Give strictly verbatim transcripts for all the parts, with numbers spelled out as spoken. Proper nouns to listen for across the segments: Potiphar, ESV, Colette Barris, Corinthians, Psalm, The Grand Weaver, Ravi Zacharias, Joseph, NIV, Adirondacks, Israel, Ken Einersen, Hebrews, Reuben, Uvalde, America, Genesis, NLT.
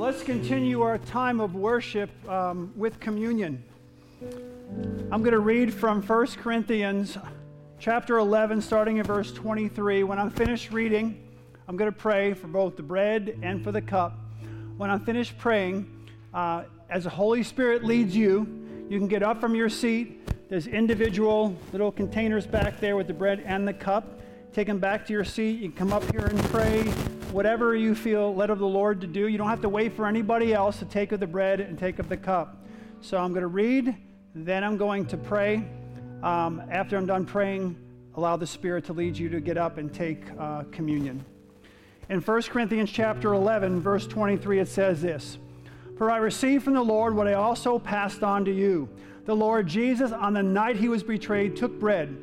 let's continue our time of worship um, with communion. I'm going to read from First Corinthians chapter eleven, starting in verse twenty-three. When I'm finished reading, I'm going to pray for both the bread and for the cup. When I'm finished praying, uh, as the Holy Spirit leads you, you can get up from your seat. There's individual little containers back there with the bread and the cup. Take them back to your seat. You can come up here and pray. Whatever you feel led of the Lord to do, you don't have to wait for anybody else to take of the bread and take of the cup. So I'm going to read, then I'm going to pray. Um, after I'm done praying, allow the Spirit to lead you to get up and take uh, communion. In First Corinthians chapter eleven, verse twenty-three, it says this: "For I received from the Lord what I also passed on to you. The Lord Jesus, on the night he was betrayed, took bread.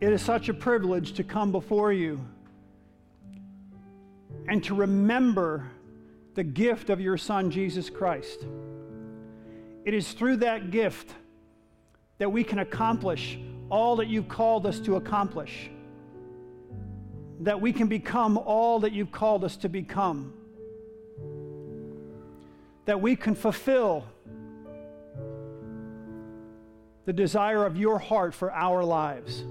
it is such a privilege to come before you and to remember the gift of your Son, Jesus Christ. It is through that gift that we can accomplish all that you've called us to accomplish, that we can become all that you've called us to become, that we can fulfill the desire of your heart for our lives.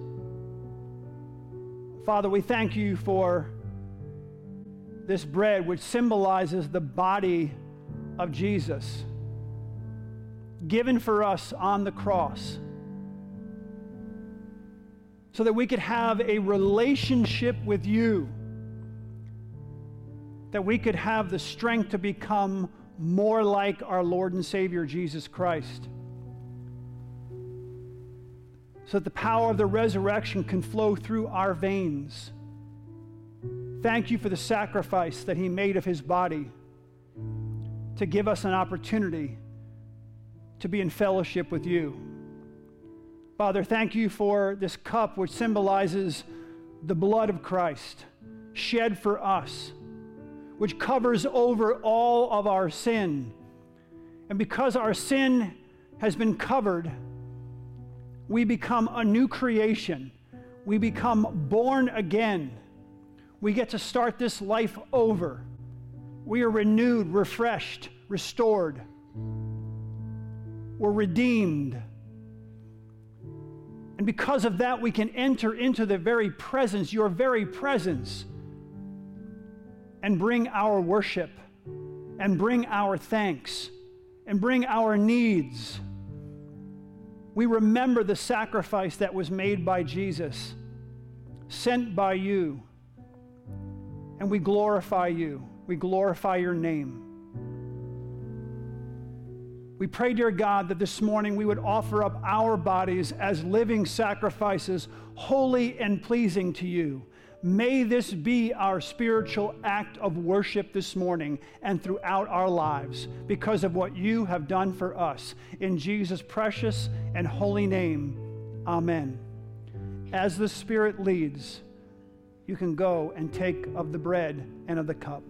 Father, we thank you for this bread, which symbolizes the body of Jesus, given for us on the cross, so that we could have a relationship with you, that we could have the strength to become more like our Lord and Savior, Jesus Christ, so that the power of the resurrection can flow through our veins. Thank you for the sacrifice that he made of his body to give us an opportunity to be in fellowship with you. Father, thank you for this cup, which symbolizes the blood of Christ shed for us, which covers over all of our sin. And because our sin has been covered, we become a new creation. We become born again. We get to start this life over. We are renewed, refreshed, restored. We're redeemed. And because of that, we can enter into the very presence, your very presence, and bring our worship, and bring our thanks, and bring our needs. We remember the sacrifice that was made by Jesus, sent by you, and we glorify you. We glorify your name. We pray, dear God, that this morning we would offer up our bodies as living sacrifices, holy and pleasing to you. May this be our spiritual act of worship this morning and throughout our lives, because of what you have done for us. In Jesus' precious and holy name, amen. As the Spirit leads, you can go and take of the bread and of the cup.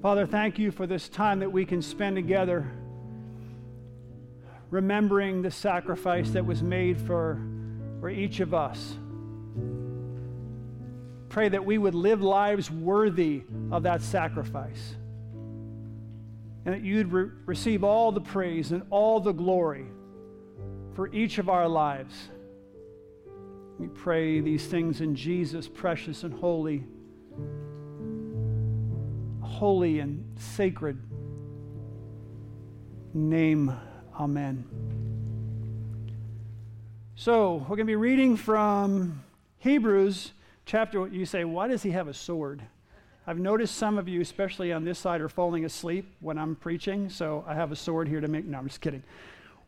Father, thank you for this time that we can spend together remembering the sacrifice that was made for, for each of us. Pray that we would live lives worthy of that sacrifice, and that you'd re- receive all the praise and all the glory for each of our lives. We pray these things in Jesus' precious and holy, holy and sacred name. Amen. So, we're going to be reading from Hebrews chapter. You say, why does he have a sword? I've noticed some of you, especially on this side, are falling asleep when I'm preaching, so I have a sword here to make, no, I'm just kidding.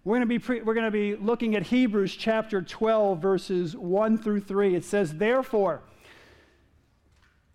We're going to be pre- we're going to be looking at Hebrews chapter twelve, verses one through three. It says, therefore,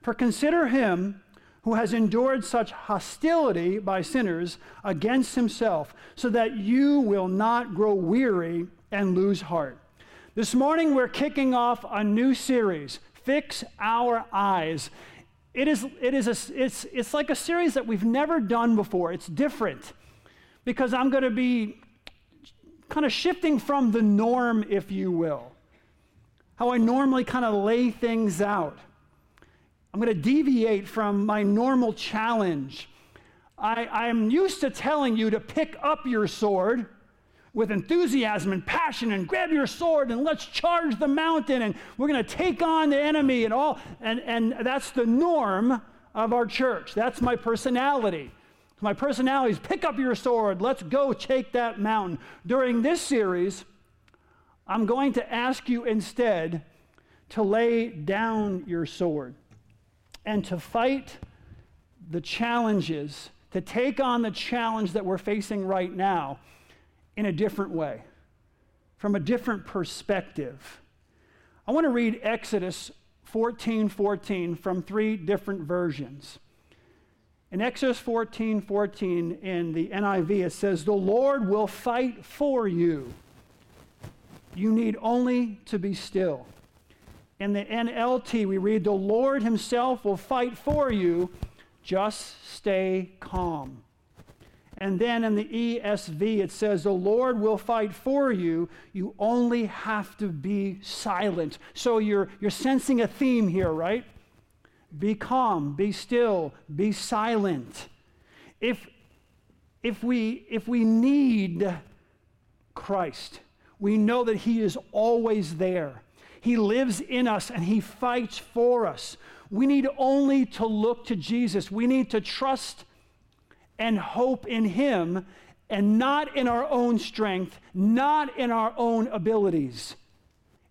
For consider him who has endured such hostility by sinners against himself, so that you will not grow weary and lose heart. This morning we're kicking off a new series, Fix Our Eyes. It is, it is a, it's, it's like a series that we've never done before. It's different, because I'm going to be kind of shifting from the norm, if you will, how I normally kind of lay things out. I'm going to deviate from my normal challenge. I am used to telling you to pick up your sword with enthusiasm and passion, and grab your sword and let's charge the mountain, and we're going to take on the enemy and all, and, and that's the norm of our church. That's my personality. My personality is pick up your sword, let's go take that mountain. During this series, I'm going to ask you instead to lay down your sword and to fight the challenges, to take on the challenge that we're facing right now in a different way, from a different perspective. I want to read Exodus fourteen fourteen from three different versions. In Exodus fourteen fourteen in the N I V, it says, the Lord will fight for you. You need only to be still. In the N L T, we read, the Lord himself will fight for you. Just stay calm. And then in the E S V, it says, the Lord will fight for you. You only have to be silent. So you're, you're sensing a theme here, right? Be calm, be still, be silent. If, if, we, if we need Christ, we know that he is always there. He lives in us and he fights for us. We need only to look to Jesus. We need to trust and hope in him, and not in our own strength, not in our own abilities.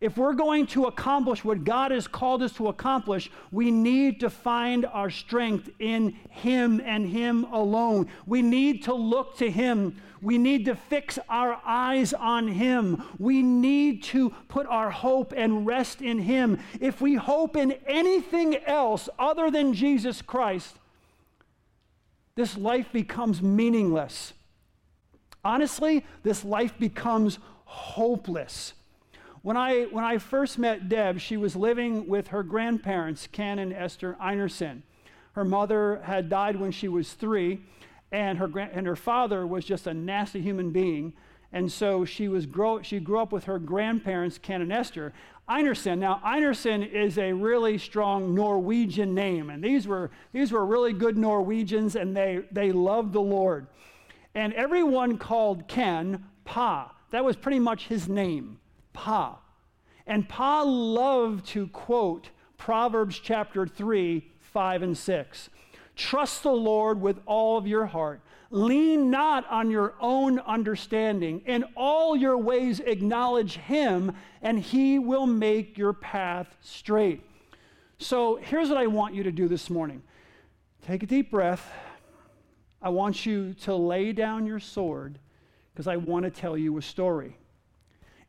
If we're going to accomplish what God has called us to accomplish, we need to find our strength in him and him alone. We need to look to him. We need to fix our eyes on him. We need to put our hope and rest in him. If we hope in anything else other than Jesus Christ, this life becomes meaningless. Honestly, this life becomes hopeless. When I when I first met Deb, she was living with her grandparents, Ken and Esther Einersen. Her mother had died when she was three, and her grand, and her father was just a nasty human being. And so she was grow she grew up with her grandparents, Ken and Esther Einersen. Now Einersen is a really strong Norwegian name, and these were these were really good Norwegians, and they they loved the Lord. And everyone called Ken Pa. That was pretty much his name. Pa. And Pa loved to quote Proverbs chapter three, five, and six. Trust the Lord with all of your heart. Lean not on your own understanding. In all your ways acknowledge him, and he will make your path straight. So here's what I want you to do this morning. Take a deep breath. I want you to lay down your sword because I want to tell you a story.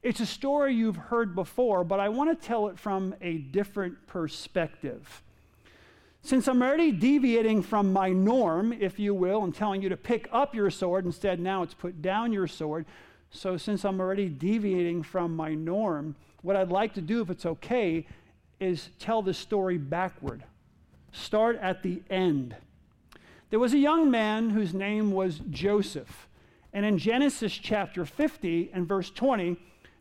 It's a story you've heard before, but I want to tell it from a different perspective. Since I'm already deviating from my norm, if you will, I'm telling you to pick up your sword. Instead, now it's put down your sword. So since I'm already deviating from my norm, what I'd like to do, if it's okay, is tell the story backward. Start at the end. There was a young man whose name was Joseph. And in Genesis chapter fifty and verse twenty,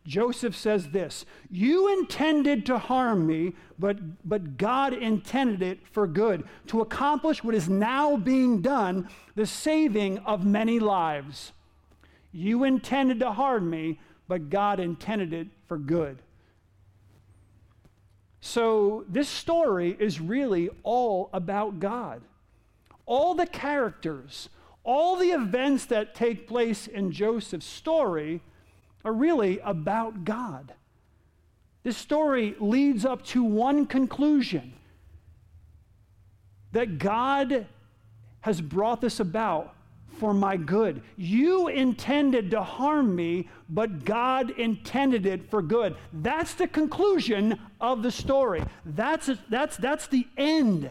Joseph says this, "You intended to harm me, but, but God intended it for good, to accomplish what is now being done, the saving of many lives. You intended to harm me, but God intended it for good." So this story is really all about God. All the characters, all the events that take place in Joseph's story are really about God. This story leads up to one conclusion, that God has brought this about for my good. You intended to harm me, but God intended it for good. That's the conclusion of the story. That's that's that's the end.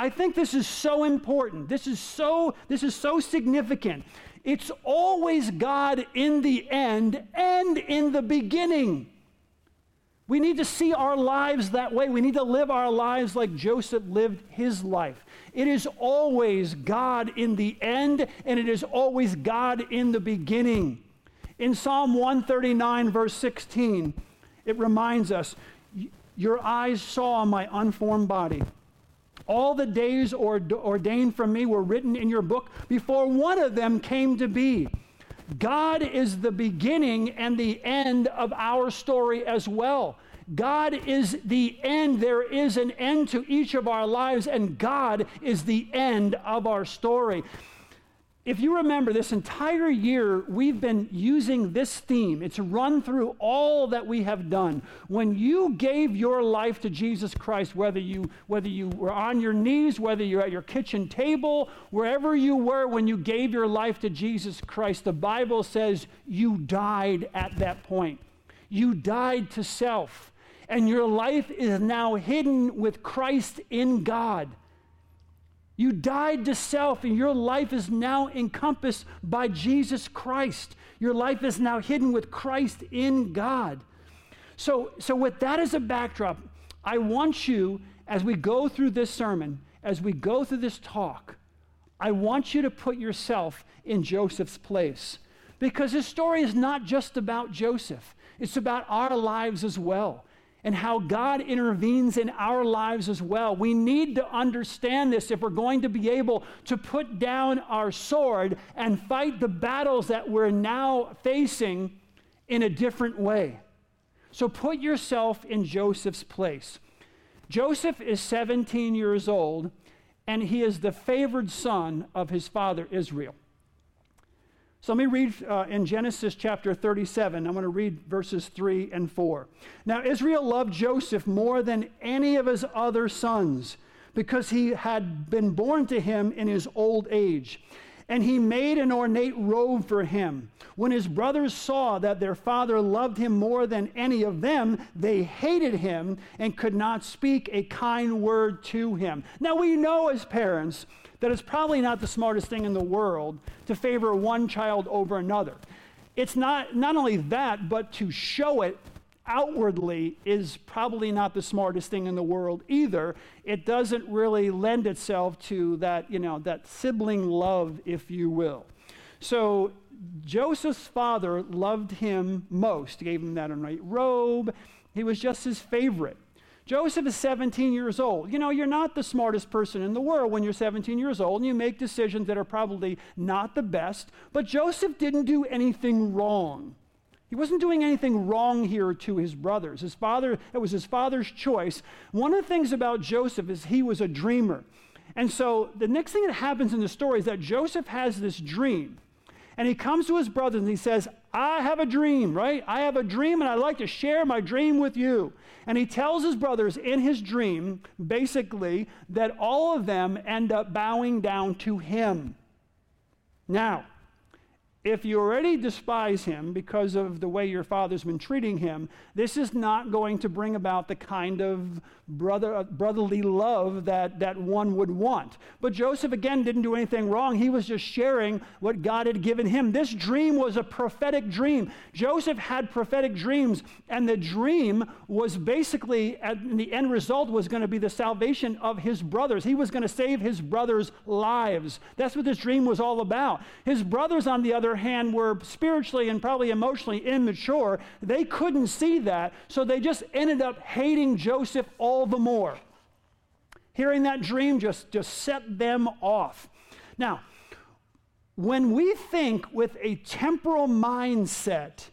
I think this is so important. This is so this is so significant. It's always God in the end and in the beginning. We need to see our lives that way. We need to live our lives like Joseph lived his life. It is always God in the end, and it is always God in the beginning. In Psalm one thirty-nine, verse sixteen, it reminds us, "Your eyes saw my unformed body. All the days ordained for me were written in your book before one of them came to be." God is the beginning and the end of our story as well. God is the end. There is an end to each of our lives, and God is the end of our story. If you remember, this entire year, we've been using this theme. It's run through all that we have done. When you gave your life to Jesus Christ, whether you whether you were on your knees, whether you're at your kitchen table, wherever you were when you gave your life to Jesus Christ, the Bible says you died at that point. You died to self, and your life is now hidden with Christ in God. You died to self, and your life is now encompassed by Jesus Christ. Your life is now hidden with Christ in God. So, so with that as a backdrop, I want you, as we go through this sermon, as we go through this talk, I want you to put yourself in Joseph's place. Because this story is not just about Joseph. It's about our lives as well, and how God intervenes in our lives as well. We need to understand this if we're going to be able to put down our sword and fight the battles that we're now facing in a different way. So put yourself in Joseph's place. Joseph is seventeen years old, and he is the favored son of his father Israel. So let me read uh, in Genesis chapter thirty-seven. I'm going to read verses three and four. "Now Israel loved Joseph more than any of his other sons, because he had been born to him in his old age. And he made an ornate robe for him. When his brothers saw that their father loved him more than any of them, they hated him and could not speak a kind word to him." Now we know as parents that it's probably not the smartest thing in the world to favor one child over another. It's not, not only that, but to show it outwardly is probably not the smartest thing in the world either. It doesn't really lend itself to that, you know, that sibling love, if you will. So Joseph's father loved him most, gave him that ornate robe. He was just his favorite. Joseph is seventeen years old. You know, you're not the smartest person in the world when you're seventeen years old, and you make decisions that are probably not the best, but Joseph didn't do anything wrong. He wasn't doing anything wrong here to his brothers. His father, it was his father's choice. One of the things about Joseph is he was a dreamer. And so the next thing that happens in the story is that Joseph has this dream, and he comes to his brothers and he says, "I have a dream," right? "I have a dream, and I'd like to share my dream with you." And he tells his brothers in his dream, basically, that all of them end up bowing down to him. Now, if you already despise him because of the way your father's been treating him, this is not going to bring about the kind of brother, brotherly love that, that one would want. But Joseph, again, didn't do anything wrong. He was just sharing what God had given him. This dream was a prophetic dream. Joseph had prophetic dreams, and the dream was basically, at the end result, was going to be the salvation of his brothers. He was going to save his brothers' lives. That's what this dream was all about. His brothers, on the other hand, were spiritually and probably emotionally immature. They couldn't see that, so they just ended up hating Joseph all the more. Hearing that dream just, just set them off. Now, when we think with a temporal mindset,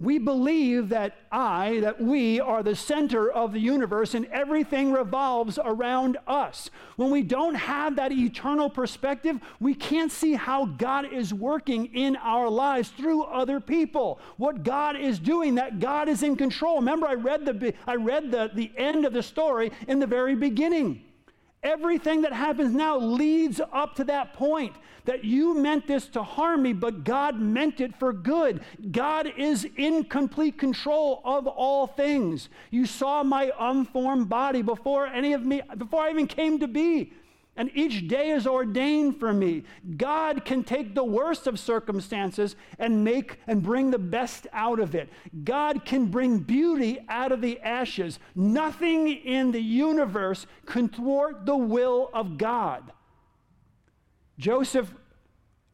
we believe that I, that we are the center of the universe and everything revolves around us. When we don't have that eternal perspective, we can't see how God is working in our lives through other people. What God is doing, that God is in control. Remember, I read the I read the, the end of the story in the very beginning. Everything that happens now leads up to that point that you meant this to harm me, but God meant it for good. God is in complete control of all things. You saw my unformed body before any of me, before I even came to be. And each day is ordained for me. God can take the worst of circumstances and make and bring the best out of it. God can bring beauty out of the ashes. Nothing in the universe can thwart the will of God. Joseph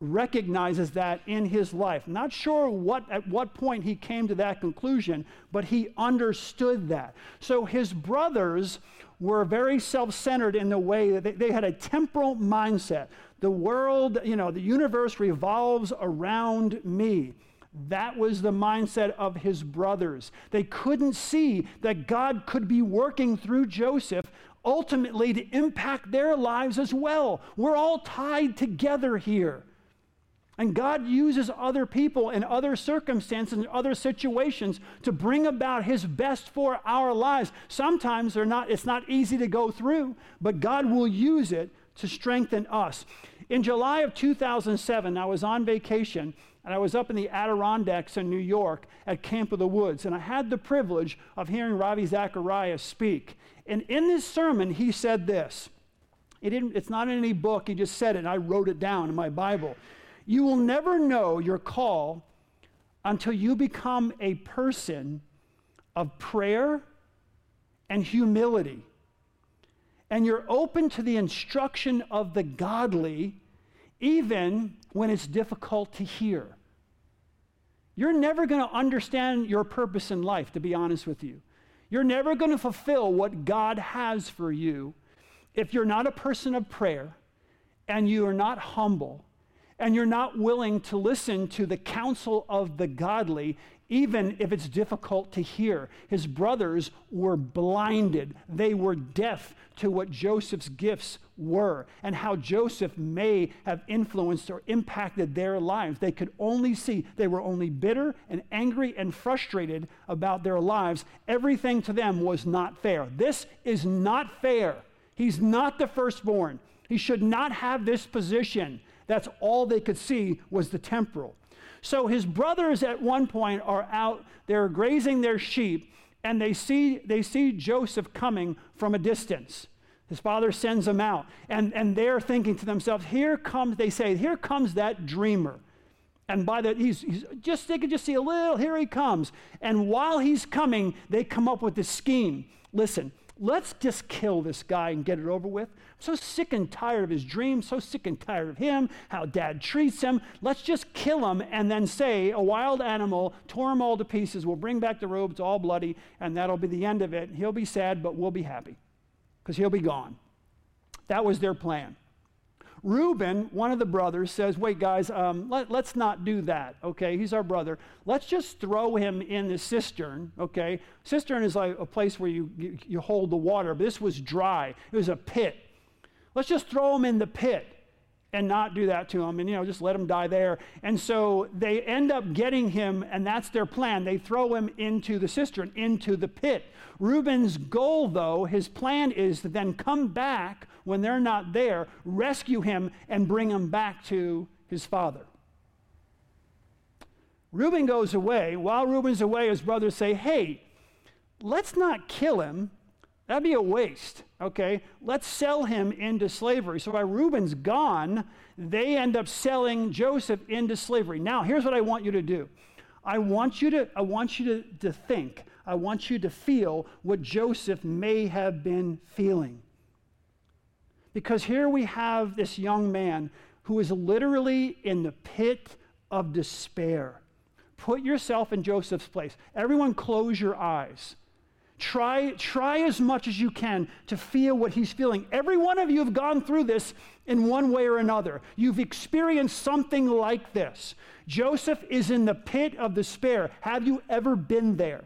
recognizes that in his life. Not sure what at what point he came to that conclusion, but he understood that. So his brothers were very self-centered in the way that they, they had a temporal mindset. The world, you know, the universe revolves around me. That was the mindset of his brothers. They couldn't see that God could be working through Joseph ultimately to impact their lives as well. We're all tied together here. And God uses other people in other circumstances and other situations to bring about his best for our lives. Sometimes they're not, it's not easy to go through, but God will use it to strengthen us. In July of two thousand seven, I was on vacation, and I was up in the Adirondacks in New York at Camp of the Woods, and I had the privilege of hearing Ravi Zacharias speak. And in this sermon, he said this. It didn't, it's not in any book. He just said it, and I wrote it down in my Bible. You will never know your call until you become a person of prayer and humility, and you're open to the instruction of the godly even when it's difficult to hear. You're never going to understand your purpose in life, to be honest with you. You're never going to fulfill what God has for you if you're not a person of prayer and you are not humble, and you're not willing to listen to the counsel of the godly, even if it's difficult to hear. His brothers were blinded. They were deaf to what Joseph's gifts were and how Joseph may have influenced or impacted their lives. They could only see, they were only bitter and angry and frustrated about their lives. Everything to them was not fair. This is not fair. He's not the firstborn. He should not have this position. That's all they could see was the temporal. So his brothers at one point are out, they're grazing their sheep, and they see they see Joseph coming from a distance. His father sends them out, and, and they're thinking to themselves, here comes, they say, here comes that dreamer. And by the, he's, he's just, they could just see a little, here he comes. And while he's coming, they come up with this scheme. Listen, let's just kill this guy and get it over with. I'm so sick and tired of his dreams, so sick and tired of him, how dad treats him. Let's just kill him and then say a wild animal tore him all to pieces. We'll bring back the robes all bloody, and that'll be the end of it. He'll be sad, but we'll be happy because he'll be gone. That was their plan. Reuben, one of the brothers, says, wait, guys, um, let, let's not do that, okay? He's our brother. Let's just throw him in the cistern, okay? Cistern is like a place where you, you, you hold the water, but this was dry. It was a pit. Let's just throw him in the pit and not do that to him and, you know, just let him die there. And so they end up getting him, and that's their plan. They throw him into the cistern, into the pit. Reuben's goal, though, his plan is to then come back when they're not there, rescue him, and bring him back to his father. Reuben goes away. While Reuben's away, his brothers say, hey, let's not kill him. That'd be a waste, okay? Let's sell him into slavery. So while Reuben's gone, they end up selling Joseph into slavery. Now, here's what I want you to do. I want you to, I want you to, to think. I want you to feel what Joseph may have been feeling. Because here we have this young man who is literally in the pit of despair. Put yourself in Joseph's place. Everyone close your eyes. Try, try as much as you can to feel what he's feeling. Every one of you have gone through this in one way or another. You've experienced something like this. Joseph is in the pit of despair. Have you ever been there?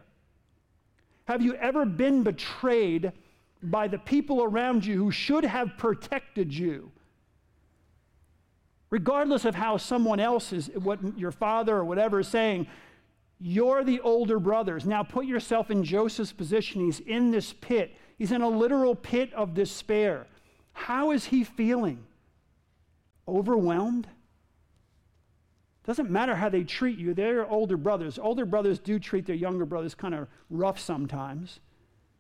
Have you ever been betrayed by the people around you who should have protected you? Regardless of how someone else is, what your father or whatever is saying, you're the older brothers. Now put yourself in Joseph's position. He's in this pit. He's in a literal pit of despair. How is he feeling? Overwhelmed? Doesn't matter how they treat you. They're your older brothers. Older brothers do treat their younger brothers kind of rough sometimes,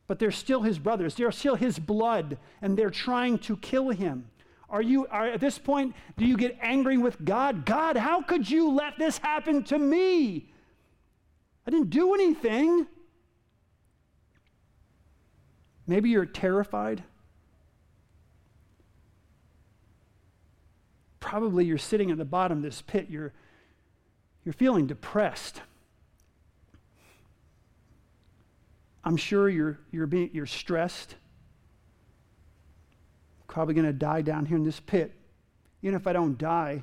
but they're still his brothers. They're still his blood, and they're trying to kill him. Are you, are, at this point, do you get angry with God? God, how could you let this happen to me? I didn't do anything. Maybe you're terrified. Probably you're sitting at the bottom of this pit. You're, you're feeling depressed. I'm sure you're, you're, being, you're stressed. Probably going to die down here in this pit. Even if I don't die,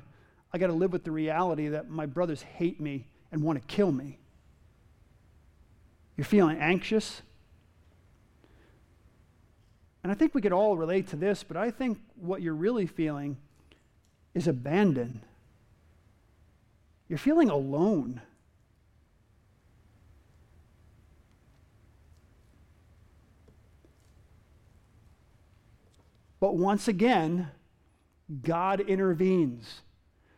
I got to live with the reality that my brothers hate me and want to kill me. You're feeling anxious. And I think we could all relate to this, but I think what you're really feeling is abandon. You're feeling alone. But once again, God intervenes.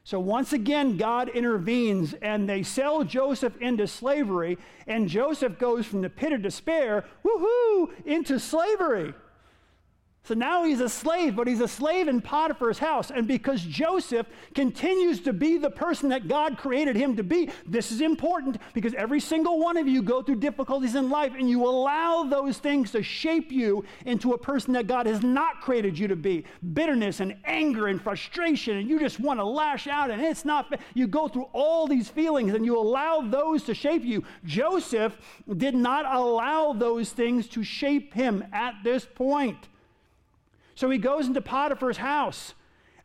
So once again, God intervenes, and they sell Joseph into slavery, and Joseph goes from the pit of despair, woohoo, into slavery. So now he's a slave, but he's a slave in Potiphar's house. And because Joseph continues to be the person that God created him to be, this is important because every single one of you go through difficulties in life and you allow those things to shape you into a person that God has not created you to be. Bitterness and anger and frustration, and you just want to lash out, and it's not, you go through all these feelings and you allow those to shape you. Joseph did not allow those things to shape him at this point. So he goes into Potiphar's house,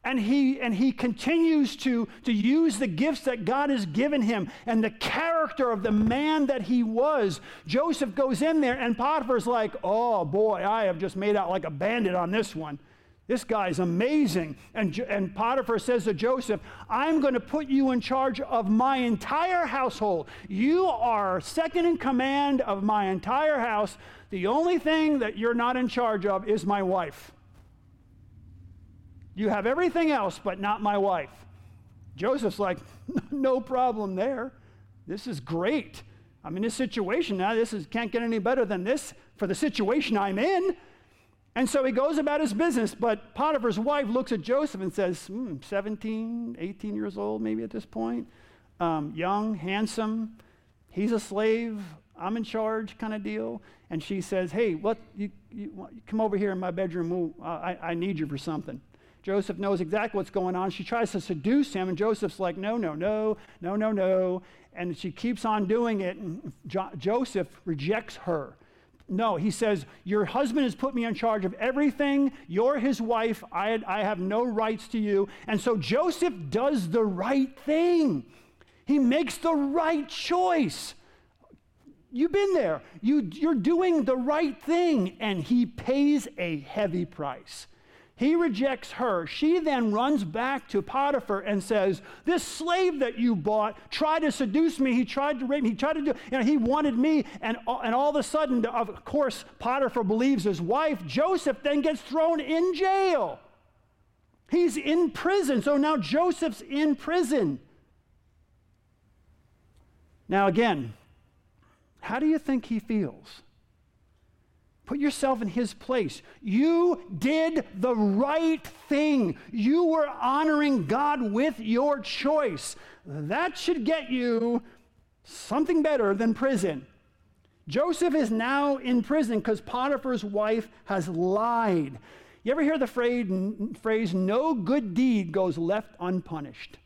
and he and he continues to, to use the gifts that God has given him and the character of the man that he was. Joseph goes in there, and Potiphar's like, oh boy, I have just made out like a bandit on this one. This guy's amazing. And, and Potiphar says to Joseph, I'm going to put you in charge of my entire household. You are second in command of my entire house. The only thing that you're not in charge of is my wife. You have everything else, but not my wife. Joseph's like, no problem there. This is great. I'm in this situation now. This is, can't get any better than this for the situation I'm in. And so he goes about his business, but Potiphar's wife looks at Joseph and says, hmm, seventeen, eighteen years old maybe at this point, um, young, handsome, he's a slave, I'm in charge kind of deal. And she says, hey, what? You, you, you come over here in my bedroom. We'll, I, I need you for something. Joseph knows exactly what's going on. She tries to seduce him, and Joseph's like, no, no, no, no, no, no. And she keeps on doing it, and jo- Joseph rejects her. No, he says, your husband has put me in charge of everything. You're his wife. I, I have no rights to you. And so Joseph does the right thing. He makes the right choice. You've been there. You, you're doing the right thing, and he pays a heavy price. He rejects her. She then runs back to Potiphar and says, this slave that you bought tried to seduce me. He tried to rape me. He tried to do, you know, he wanted me. And, and all of a sudden, of course, Potiphar believes his wife. Joseph then gets thrown in jail. He's in prison. So now Joseph's in prison. Now again, how do you think he feels? Put yourself in his place. You did the right thing. You were honoring God with your choice. That should get you something better than prison. Joseph is now in prison because Potiphar's wife has lied. You ever hear the phrase, phrase, no good deed goes left unpunished?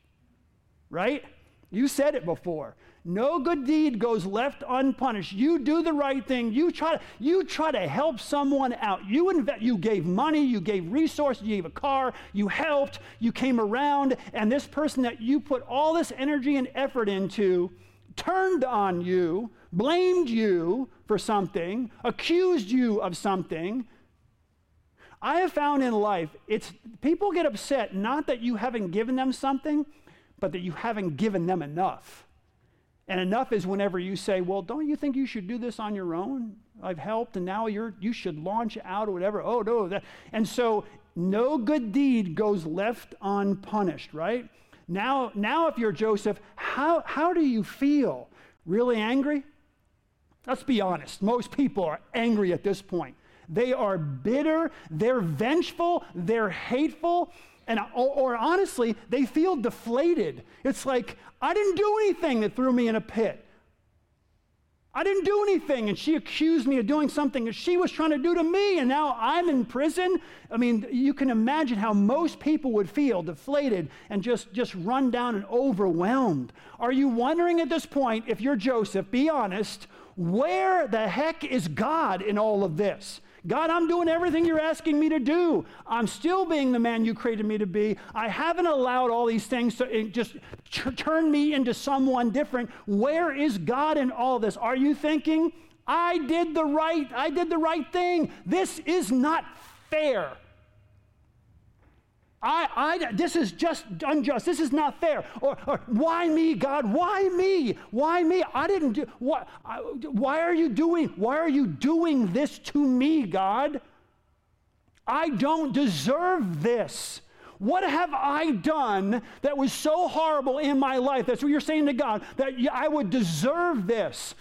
Right? You said it before. No good deed goes left unpunished. You do the right thing. You try to, you try to help someone out. You invest, you gave money, you gave resources, you gave a car, you helped, you came around, and this person that you put all this energy and effort into turned on you, blamed you for something, accused you of something. I have found in life, it's people get upset not that you haven't given them something, but that you haven't given them enough. And enough is whenever you say, well, don't you think you should do this on your own? I've helped, and now you're you should launch out or whatever. Oh, no. That. And so no good deed goes left unpunished, right? Now, now if you're Joseph, how, how do you feel? Really angry? Let's be honest. Most people are angry at this point. They are bitter, they're vengeful, they're hateful, and or, or honestly, they feel deflated. It's like, I didn't do anything that threw me in a pit. I didn't do anything, and she accused me of doing something that she was trying to do to me, and now I'm in prison. I mean, you can imagine how most people would feel deflated and just, just run down and overwhelmed. Are you wondering at this point, if you're Joseph, be honest, where the heck is God in all of this? God, I'm doing everything you're asking me to do. I'm still being the man you created me to be. I haven't allowed all these things to just t- turn me into someone different. Where is God in all this? Are you thinking, I did the right, I did the right thing. This is not fair. I, I, this is just unjust. This is not fair. Or, or why me, God? Why me? Why me? I didn't do. What? I, why are you doing? Why are you doing this to me, God? I don't deserve this. What have I done that was so horrible in my life? That's what you're saying to God, that I would deserve this.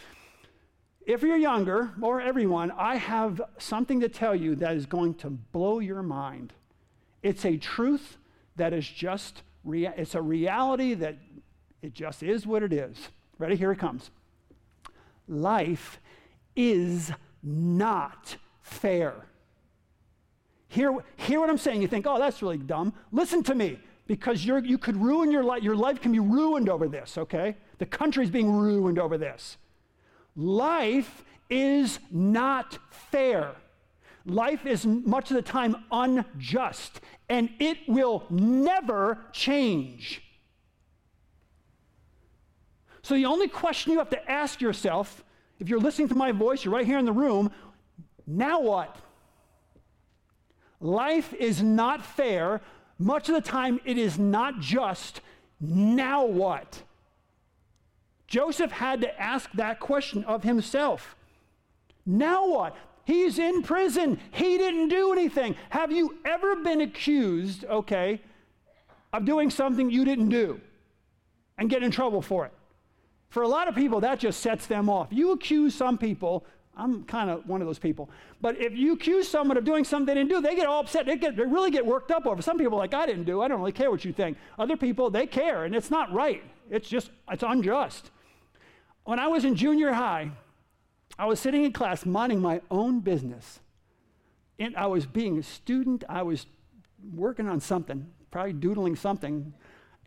If you're younger, or everyone, I have something to tell you that is going to blow your mind. It's a truth that is just, rea- it's a reality that it just is what it is. Ready? Here it comes. Life is not fair. Hear, hear what I'm saying. You think, oh, that's really dumb. Listen to me, because you're, you could ruin your life. Your life can be ruined over this, okay? The country's being ruined over this. Life is not fair. Life is much of the time unjust, and it will never change. So the only question you have to ask yourself, if you're listening to my voice, you're right here in the room, now what? Life is not fair. Much of the time it is not just. Now what? Joseph had to ask that question of himself. Now what? He's in prison. He didn't do anything. Have you ever been accused, okay, of doing something you didn't do and get in trouble for it? For a lot of people, that just sets them off. You accuse some people. I'm kind of one of those people. But if you accuse someone of doing something they didn't do, they get all upset. They, get, they really get worked up over. Some people are like, I didn't do. I don't really care what you think. Other people, they care, and it's not right. It's just, it's unjust. When I was in junior high, I was sitting in class minding my own business, and I was being a student. I was working on something, probably doodling something,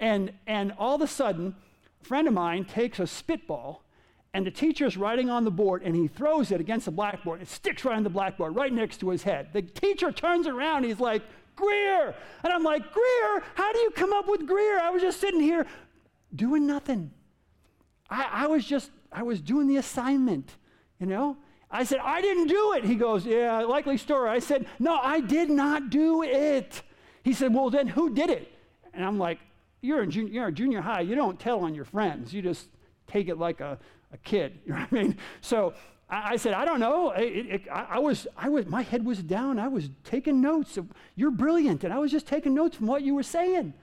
and and all of a sudden, a friend of mine takes a spitball, and the teacher's writing on the board, and he throws it against the blackboard. It sticks right on the blackboard, right next to his head. The teacher turns around, and he's like, Greer! And I'm like, Greer? How do you come up with Greer? I was just sitting here doing nothing. I, I was just, I was doing the assignment. You know, I said, I didn't do it. He goes, yeah, likely story. I said, no, I did not do it. He said, well, then who did it? And I'm like, you're in jun- you're in junior high. You don't tell on your friends. You just take it like a, a kid. You know what I mean? So I, I said, I don't know. It, it, I, I was, I was, my head was down. I was taking notes. You're brilliant. And I was just taking notes from what you were saying.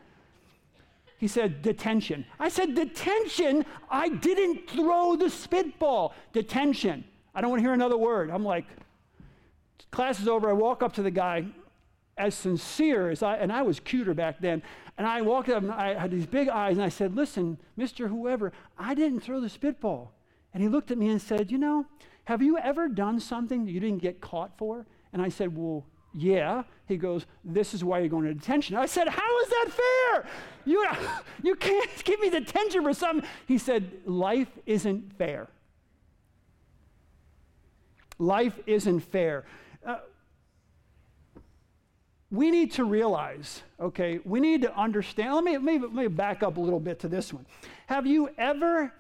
He said, detention. I said, detention? I didn't throw the spitball. Detention. I don't want to hear another word. I'm like, class is over. I walk up to the guy, as sincere as I, and I was cuter back then, and I walked up and I had these big eyes and I said, listen, Mister Whoever, I didn't throw the spitball. And he looked at me and said, you know, have you ever done something that you didn't get caught for? And I said, well, yeah. He goes, this is why you're going to detention. I said, how is that fair? You, you can't give me detention for something. He said, life isn't fair. Life isn't fair. Uh, we need to realize, okay, we need to understand. Let me, let, me, let me back up a little bit to this one. Have you ever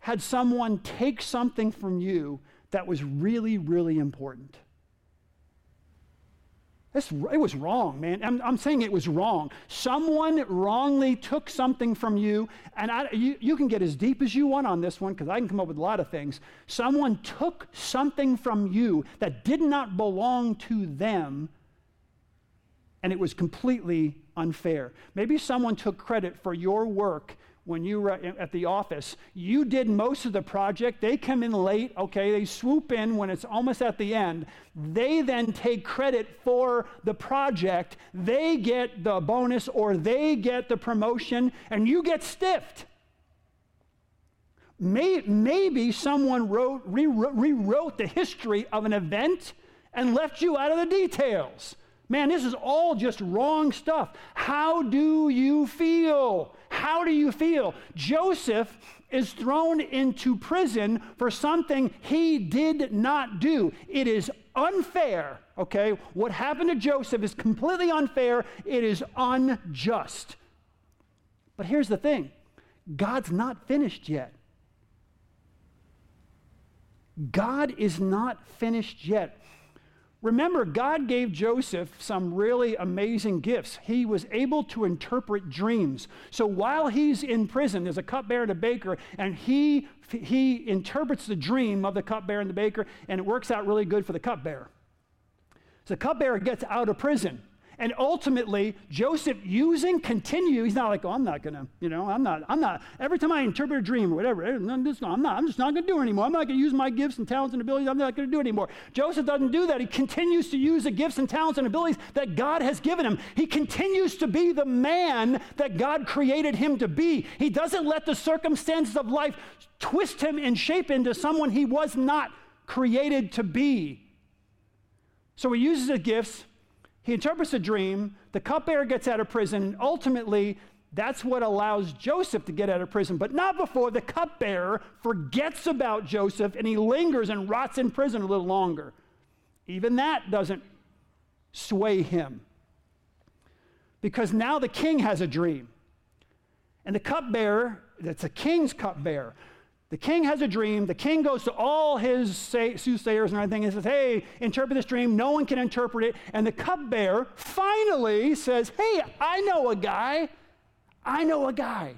had someone take something from you that was really, really important? This, it was wrong, man. I'm, I'm saying it was wrong. Someone wrongly took something from you, and I, you, you can get as deep as you want on this one because I can come up with a lot of things. Someone took something from you that did not belong to them, and it was completely unfair. Maybe someone took credit for your work when you were at the office. You did most of the project. They come in late, okay? They swoop in when it's almost at the end. They then take credit for the project. They get the bonus or they get the promotion, and you get stiffed. May, maybe someone wrote, rewrote, rewrote the history of an event and left you out of the details. Man, this is all just wrong stuff. How do you feel? How do you feel? Joseph is thrown into prison for something he did not do. It is unfair, okay? What happened to Joseph is completely unfair. It is unjust. But here's the thing. God's not finished yet. God is not finished yet. Remember, God gave Joseph some really amazing gifts. He was able to interpret dreams. So while he's in prison, there's a cupbearer and a baker, and he he interprets the dream of the cupbearer and the baker, and it works out really good for the cupbearer. So the cupbearer gets out of prison. And ultimately, Joseph using continue. He's not like, oh, I'm not gonna, you know, I'm not, I'm not. Every time I interpret a dream or whatever, I'm not, I'm just not gonna do it anymore. I'm not gonna use my gifts and talents and abilities. I'm not gonna do it anymore. Joseph doesn't do that. He continues to use the gifts and talents and abilities that God has given him. He continues to be the man that God created him to be. He doesn't let the circumstances of life twist him and shape into someone he was not created to be. So he uses the gifts. He interprets a dream, the cupbearer gets out of prison, and ultimately, that's what allows Joseph to get out of prison, but not before the cupbearer forgets about Joseph, and he lingers and rots in prison a little longer. Even that doesn't sway him, because now the king has a dream, and the cupbearer, that's a king's cupbearer, the king has a dream. The king goes to all his say, soothsayers and everything and says, hey, interpret this dream. No one can interpret it. And the cupbearer finally says, hey, I know a guy. I know a guy.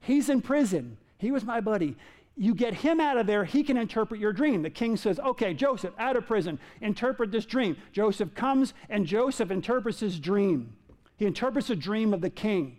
He's in prison. He was my buddy. You get him out of there, he can interpret your dream. The king says, okay, Joseph, out of prison, interpret this dream. Joseph comes and Joseph interprets his dream. He interprets the dream of the king.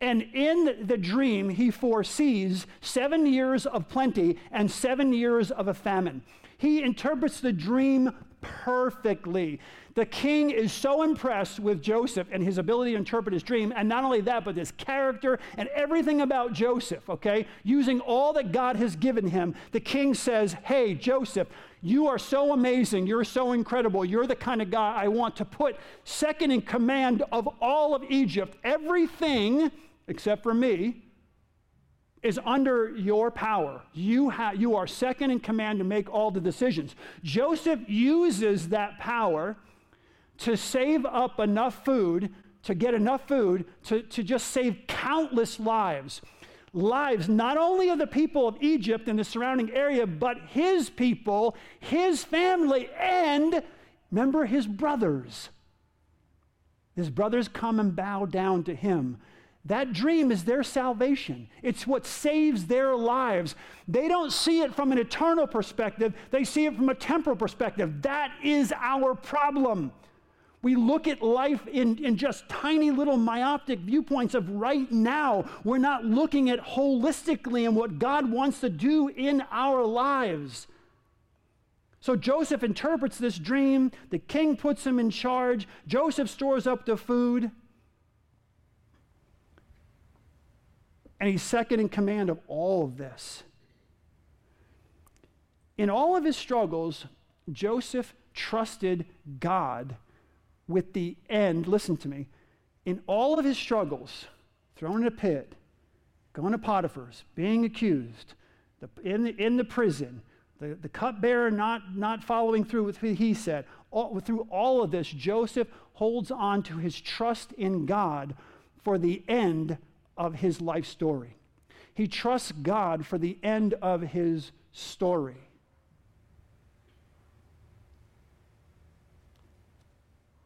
And in the dream, he foresees seven years of plenty and seven years of a famine. He interprets the dream perfectly. The king is so impressed with Joseph and his ability to interpret his dream, and not only that, but his character and everything about Joseph, okay? Using all that God has given him, the king says, hey, Joseph, you are so amazing. You're so incredible. You're the kind of guy I want to put second in command of all of Egypt. Everything, except for me, is under your power. You, ha- you are second in command to make all the decisions. Joseph uses that power to save up enough food, to get enough food, to, to just save countless lives. Lives not only of the people of Egypt and the surrounding area, but his people, his family, and remember his brothers. His brothers come and bow down to him. That dream is their salvation. It's what saves their lives. They don't see it from an eternal perspective. They see it from a temporal perspective. That is our problem. We look at life in, in just tiny little myopic viewpoints of right now. We're not looking at holistically and what God wants to do in our lives. So Joseph interprets this dream. The king puts him in charge. Joseph stores up the food. And he's second in command of all of this. In all of his struggles, Joseph trusted God with the end. Listen to me. In all of his struggles, thrown in a pit, going to Potiphar's, being accused, the, in, the, in the prison, the, the cupbearer not, not following through with what he said, all, through all of this, Joseph holds on to his trust in God for the end of his life story. He trusts God for the end of his story.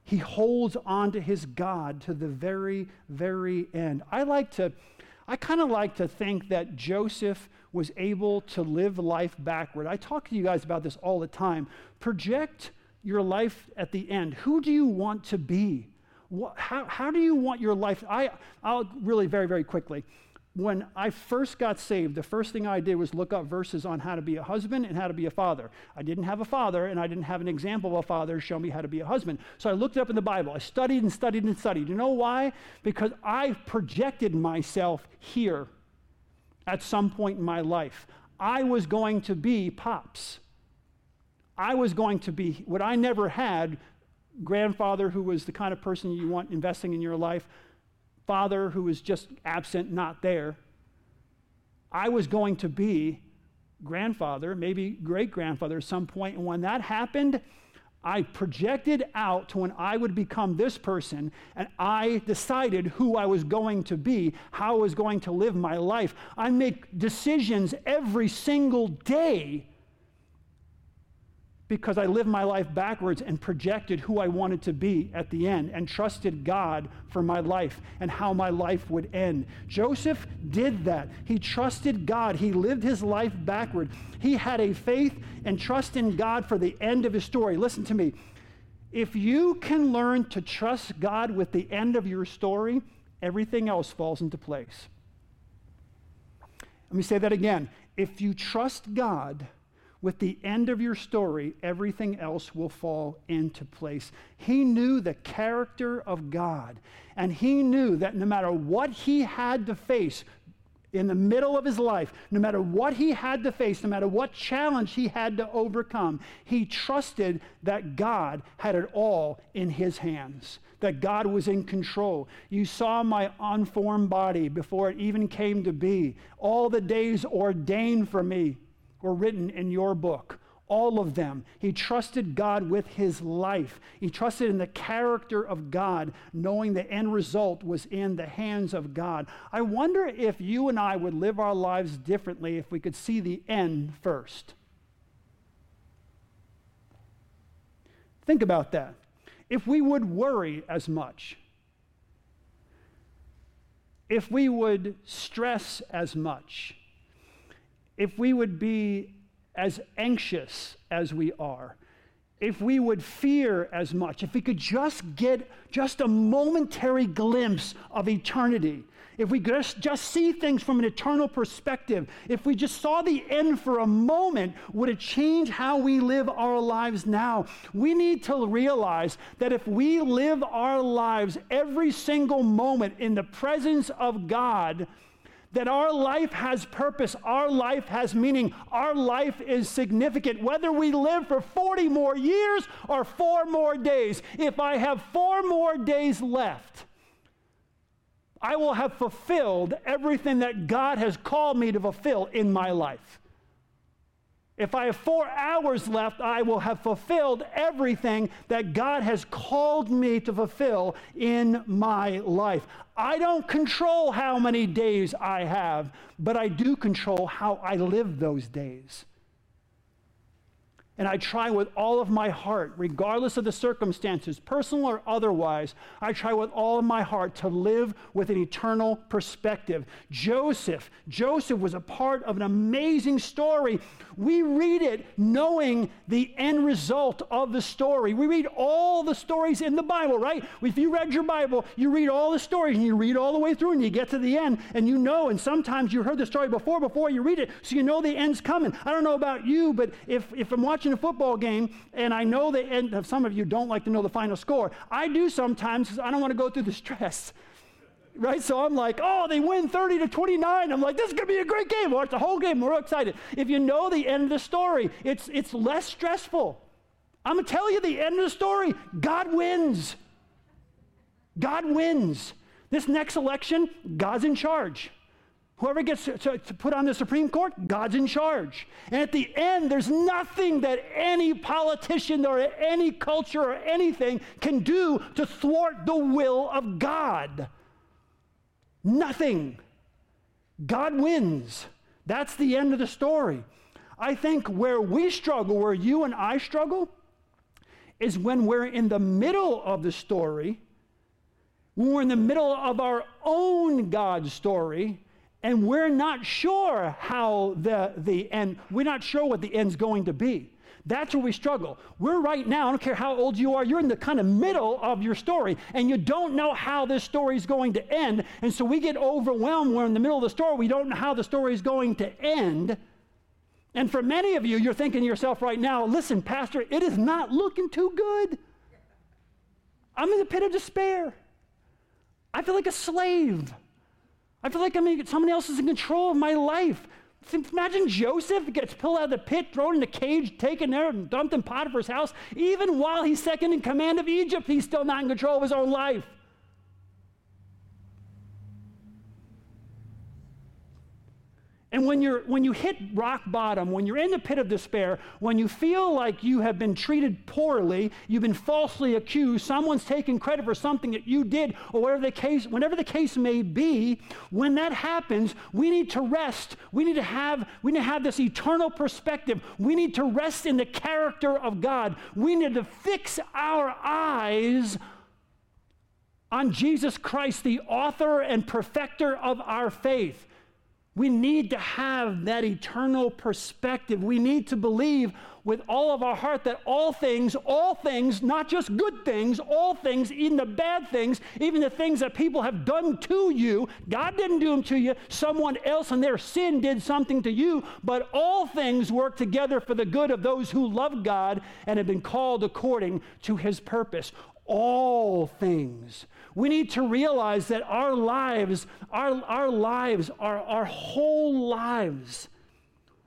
He holds on to his God to the very, very end. I like to, I kind of like to think that Joseph was able to live life backward. I talk to you guys about this all the time. Project your life at the end. Who do you want to be? What, how, how do you want your life? I, I'll really very, very quickly. When I first got saved, the first thing I did was look up verses on how to be a husband and how to be a father. I didn't have a father, and I didn't have an example of a father to show me how to be a husband. So I looked it up in the Bible. I studied and studied and studied. You know why? Because I projected myself here at some point in my life. I was going to be Pops. I was going to be what I never had: grandfather who was the kind of person you want investing in your life, father who was just absent, not there. I was going to be grandfather, maybe great-grandfather at some point, and when that happened, I projected out to when I would become this person, and I decided who I was going to be, how I was going to live my life. I make decisions every single day because I lived my life backwards and projected who I wanted to be at the end and trusted God for my life and how my life would end. Joseph did that. He trusted God. He lived his life backward. He had a faith and trust in God for the end of his story. Listen to me. If you can learn to trust God with the end of your story, everything else falls into place. Let me say that again. If you trust God with the end of your story, everything else will fall into place. He knew the character of God, and he knew that no matter what he had to face in the middle of his life, no matter what he had to face, no matter what challenge he had to overcome, he trusted that God had it all in his hands, that God was in control. You saw my unformed body before it even came to be. All the days ordained for me were written in your book, all of them. He trusted God with his life. He trusted in the character of God, knowing the end result was in the hands of God. I wonder if you and I would live our lives differently if we could see the end first. Think about that. If we would worry as much, if we would stress as much, if we would be as anxious as we are, if we would fear as much, if we could just get just a momentary glimpse of eternity, if we could just see things from an eternal perspective, if we just saw the end for a moment, would it change how we live our lives now? We need to realize that if we live our lives every single moment in the presence of God, that our life has purpose, our life has meaning, our life is significant. Whether we live for forty more years or four more days, if I have four more days left, I will have fulfilled everything that God has called me to fulfill in my life. If I have four hours left, I will have fulfilled everything that God has called me to fulfill in my life. I don't control how many days I have, but I do control how I live those days. and I try with all of my heart, regardless of the circumstances, personal or otherwise, I try with all of my heart to live with an eternal perspective. Joseph, Joseph was a part of an amazing story. We read it knowing the end result of the story. We read all the stories in the Bible, right? If you read your Bible, you read all the stories, and you read all the way through, and you get to the end, and you know, and sometimes you heard the story before, before you read it, so you know the end's coming. I don't know about you, but if, if I'm watching a football game, and I know the end, some of you don't like to know the final score. I do sometimes because I don't want to go through the stress, right? So I'm like, oh, they win thirty to twenty-nine. I'm like, this is going to be a great game. Watch the whole game. We're excited. If you know the end of the story, it's it's less stressful. I'm going to tell you the end of the story. God wins. God wins. This next election, God's in charge. Whoever gets to, to, to put on the Supreme Court, God's in charge. And at the end, there's nothing that any politician or any culture or anything can do to thwart the will of God. Nothing. God wins. That's the end of the story. I think where we struggle, where you and I struggle, is when we're in the middle of the story, when we're in the middle of our own God story, and we're not sure how the, the end, we're not sure what the end's going to be. That's where we struggle. We're right now, I don't care how old you are, you're in the kind of middle of your story, and you don't know how this story is going to end, and so we get overwhelmed. We're in the middle of the story. We don't know how the story is going to end. And for many of you, you're thinking to yourself right now, listen, Pastor, it is not looking too good. I'm in the pit of despair. I feel like a slave. I feel like I'm in, someone else is in control of my life. Imagine Joseph gets pulled out of the pit, thrown in a cage, taken there and dumped in Potiphar's house. Even while he's second in command of Egypt, he's still not in control of his own life. And when you're when you hit rock bottom, when you're in the pit of despair, when you feel like you have been treated poorly, you've been falsely accused, someone's taking credit for something that you did, or whatever the case, whatever the case may be, when that happens, we need to rest. We need to have we need to have this eternal perspective. We need to rest in the character of God. We need to fix our eyes on Jesus Christ, the author and perfecter of our faith. We need to have that eternal perspective. We need to believe with all of our heart that all things, all things, not just good things, all things, even the bad things, even the things that people have done to you, God didn't do them to you, someone else and their sin did something to you, but all things work together for the good of those who love God and have been called according to his purpose. All things. We need to realize that our lives, our, our lives, our, our whole lives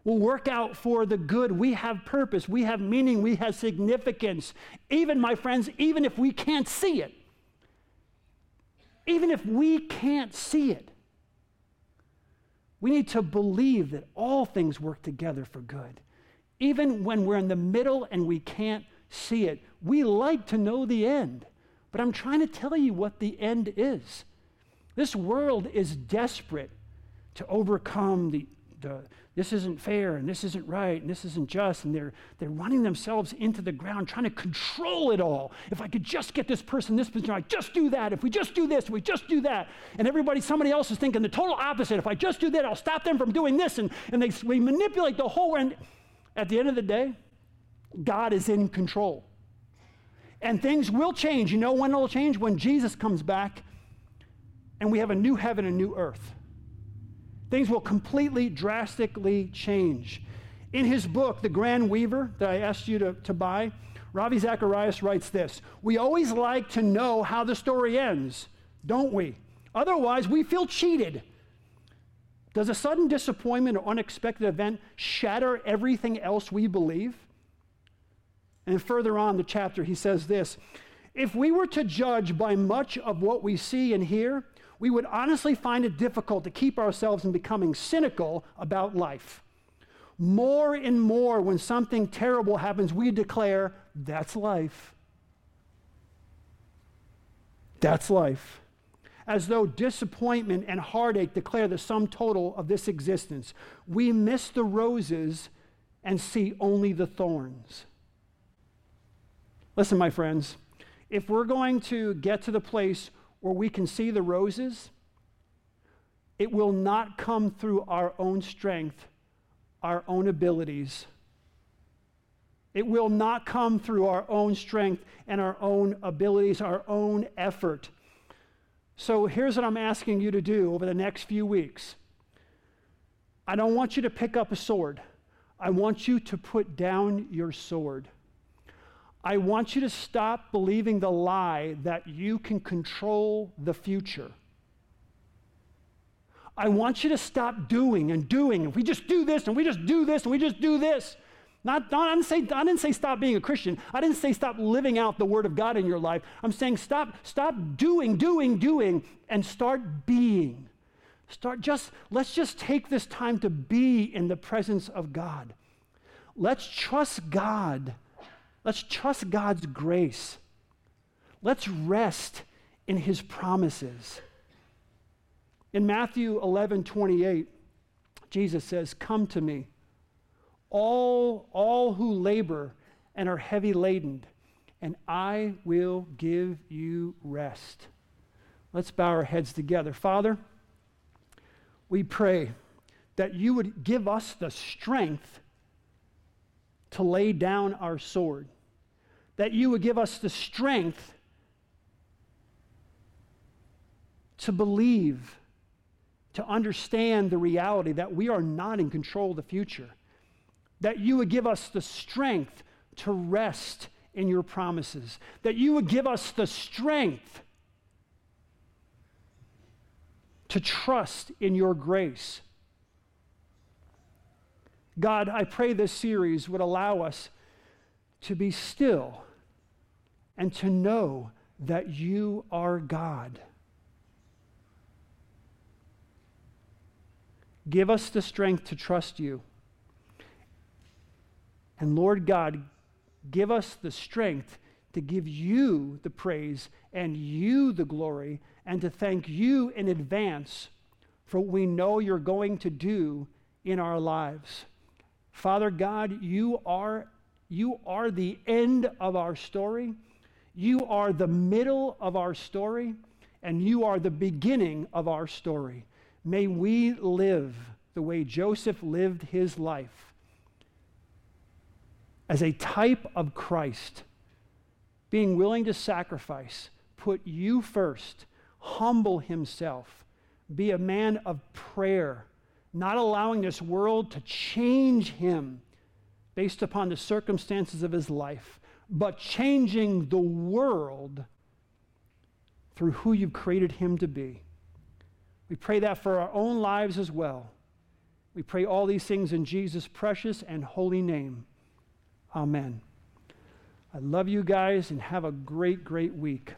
will work out for the good. We have purpose. We have meaning. We have significance. Even, my friends, even if we can't see it, even if we can't see it, we need to believe that all things work together for good. Even when we're in the middle and we can't see it. We like to know the end, but I'm trying to tell you what the end is. This world is desperate to overcome the, the this isn't fair, and this isn't right, and this isn't just, and they're they're running themselves into the ground, trying to control it all. If I could just get this person, this person, if I just do that, if we just do this, if we just do that, and everybody, somebody else is thinking the total opposite. If I just do that, I'll stop them from doing this, and, and they we manipulate the whole world. At the end of the day, God is in control. And things will change. You know when it'll change? When Jesus comes back and we have a new heaven and new earth. Things will completely, drastically change. In his book, The Grand Weaver, that I asked you to, to buy, Ravi Zacharias writes this, "We always like to know how the story ends, don't we? Otherwise, we feel cheated. Does a sudden disappointment or unexpected event shatter everything else we believe?" And further on the chapter, he says this, "If we were to judge by much of what we see and hear, we would honestly find it difficult to keep ourselves from becoming cynical about life. More and more, when something terrible happens, we declare, that's life. That's life. As though disappointment and heartache declare the sum total of this existence. We miss the roses and see only the thorns. Listen, my friends, if we're going to get to the place where we can see the roses, it will not come through our own strength, our own abilities. It will not come through our own strength and our own abilities, our own effort. So here's what I'm asking you to do over the next few weeks. I don't want you to pick up a sword. I want you to put down your sword. I want you to stop believing the lie that you can control the future. I want you to stop doing and doing. If we just do this and we just do this and we just do this. Not, not I, didn't say, I didn't say stop being a Christian. I didn't say stop living out the Word of God in your life. I'm saying stop, stop doing, doing, doing, and start being. Start just, let's just take this time to be in the presence of God. Let's trust God. Let's trust God's grace. Let's rest in His promises. In Matthew eleven twenty-eight, Jesus says, "Come to me, all, all who labor and are heavy laden, and I will give you rest." Let's bow our heads together. Father, we pray that you would give us the strength to lay down our sword, that you would give us the strength to believe, to understand the reality that we are not in control of the future, that you would give us the strength to rest in your promises, that you would give us the strength to trust in your grace. God, I pray this series would allow us to be still and to know that you are God. Give us the strength to trust you. And Lord God, give us the strength to give you the praise and you the glory and to thank you in advance for what we know you're going to do in our lives. Father God, you are, you are the end of our story. You are the middle of our story, and you are the beginning of our story. May we live the way Joseph lived his life, as a type of Christ, being willing to sacrifice, put you first, humble himself, be a man of prayer, not allowing this world to change him based upon the circumstances of his life, but changing the world through who you've created him to be. We pray that for our own lives as well. We pray all these things in Jesus' precious and holy name. Amen. I love you guys and have a great, great week.